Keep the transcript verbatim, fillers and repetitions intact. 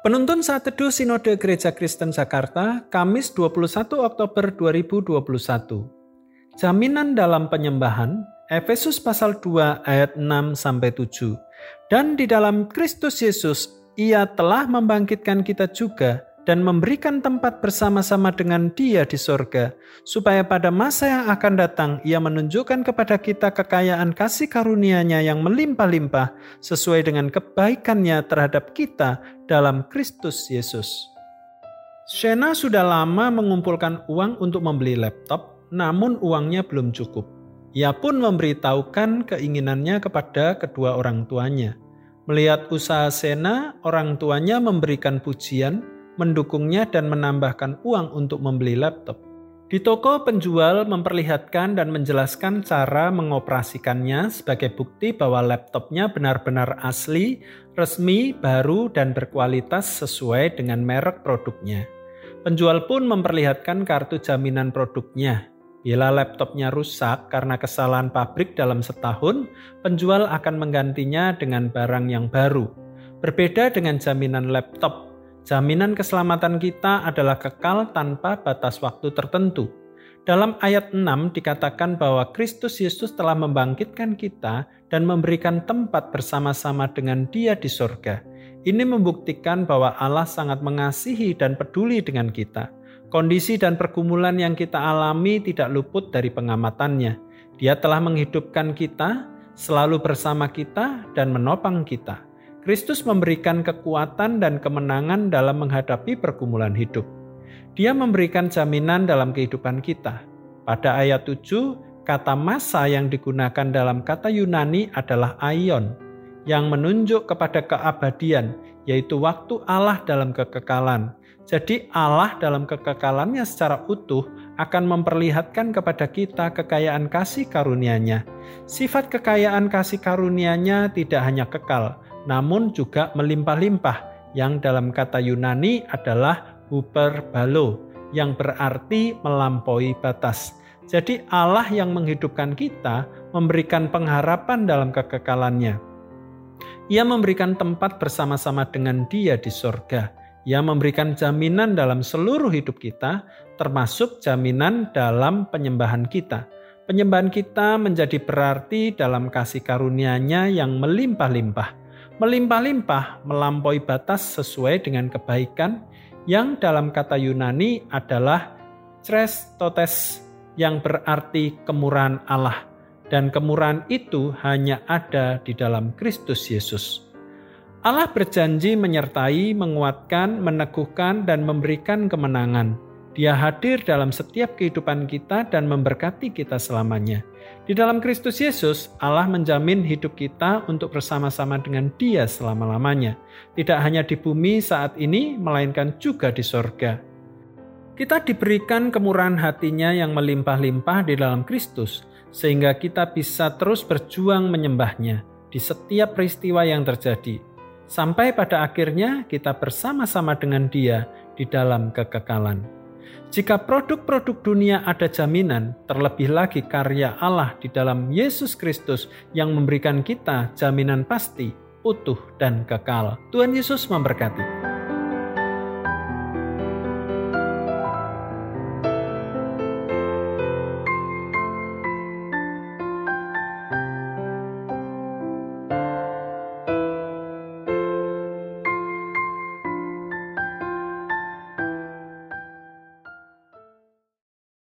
Penuntun Saat Teduh Sinode Gereja Kristen Jakarta, Kamis dua puluh satu Oktober dua ribu dua puluh satu. Jaminan dalam penyembahan, Efesus pasal dua ayat enam sampai tujuh. Dan di dalam Kristus Yesus, Ia telah membangkitkan kita juga dan memberikan tempat bersama-sama dengan Dia di sorga, supaya pada masa yang akan datang Ia menunjukkan kepada kita kekayaan kasih karunia-Nya yang melimpah-limpah sesuai dengan kebaikan-Nya terhadap kita dalam Kristus Yesus. Sena sudah lama mengumpulkan uang untuk membeli laptop, namun uangnya belum cukup. Ia pun memberitahukan keinginannya kepada kedua orang tuanya. Melihat usaha Sena, orang tuanya memberikan pujian, mendukungnya dan menambahkan uang untuk membeli laptop. Di toko, penjual memperlihatkan dan menjelaskan cara mengoperasikannya sebagai bukti bahwa laptopnya benar-benar asli, resmi, baru, dan berkualitas sesuai dengan merek produknya. Penjual pun memperlihatkan kartu jaminan produknya. Bila laptopnya rusak karena kesalahan pabrik dalam setahun, penjual akan menggantinya dengan barang yang baru. Berbeda dengan jaminan laptop, jaminan keselamatan kita adalah kekal tanpa batas waktu tertentu. Dalam ayat enam dikatakan bahwa Kristus Yesus telah membangkitkan kita dan memberikan tempat bersama-sama dengan Dia di sorga. Ini membuktikan bahwa Allah sangat mengasihi dan peduli dengan kita. Kondisi dan pergumulan yang kita alami tidak luput dari pengamatannya. Dia telah menghidupkan kita, selalu bersama kita, dan menopang kita. Kristus memberikan kekuatan dan kemenangan dalam menghadapi pergumulan hidup. Dia memberikan jaminan dalam kehidupan kita. Pada ayat tujuh, kata masa yang digunakan dalam kata Yunani adalah aion, yang menunjuk kepada keabadian, yaitu waktu Allah dalam kekekalan. Jadi Allah dalam kekekalannya secara utuh akan memperlihatkan kepada kita kekayaan kasih karunia-Nya. Sifat kekayaan kasih karunia-Nya tidak hanya kekal, namun juga melimpah-limpah, yang dalam kata Yunani adalah hyperbalo, yang berarti melampaui batas. Jadi Allah yang menghidupkan kita memberikan pengharapan dalam kekekalannya. Ia memberikan tempat bersama-sama dengan Dia di sorga. Ia memberikan jaminan dalam seluruh hidup kita, termasuk jaminan dalam penyembahan kita. Penyembahan kita menjadi berarti dalam kasih karunia-Nya yang melimpah-limpah. Melimpah-limpah melampaui batas sesuai dengan kebaikan, yang dalam kata Yunani adalah chrestotes, yang berarti kemurahan Allah, dan kemurahan itu hanya ada di dalam Kristus Yesus. Allah berjanji menyertai, menguatkan, meneguhkan, dan memberikan kemenangan. Dia hadir dalam setiap kehidupan kita dan memberkati kita selamanya. Di dalam Kristus Yesus, Allah menjamin hidup kita untuk bersama-sama dengan Dia selama-lamanya. Tidak hanya di bumi saat ini, melainkan juga di sorga. Kita diberikan kemurahan hati-Nya yang melimpah-limpah di dalam Kristus, sehingga kita bisa terus berjuang menyembah-Nya di setiap peristiwa yang terjadi, sampai pada akhirnya kita bersama-sama dengan Dia di dalam kekekalan. Jika produk-produk dunia ada jaminan, terlebih lagi karya Allah di dalam Yesus Kristus yang memberikan kita jaminan pasti, utuh, dan kekal. Tuhan Yesus memberkati.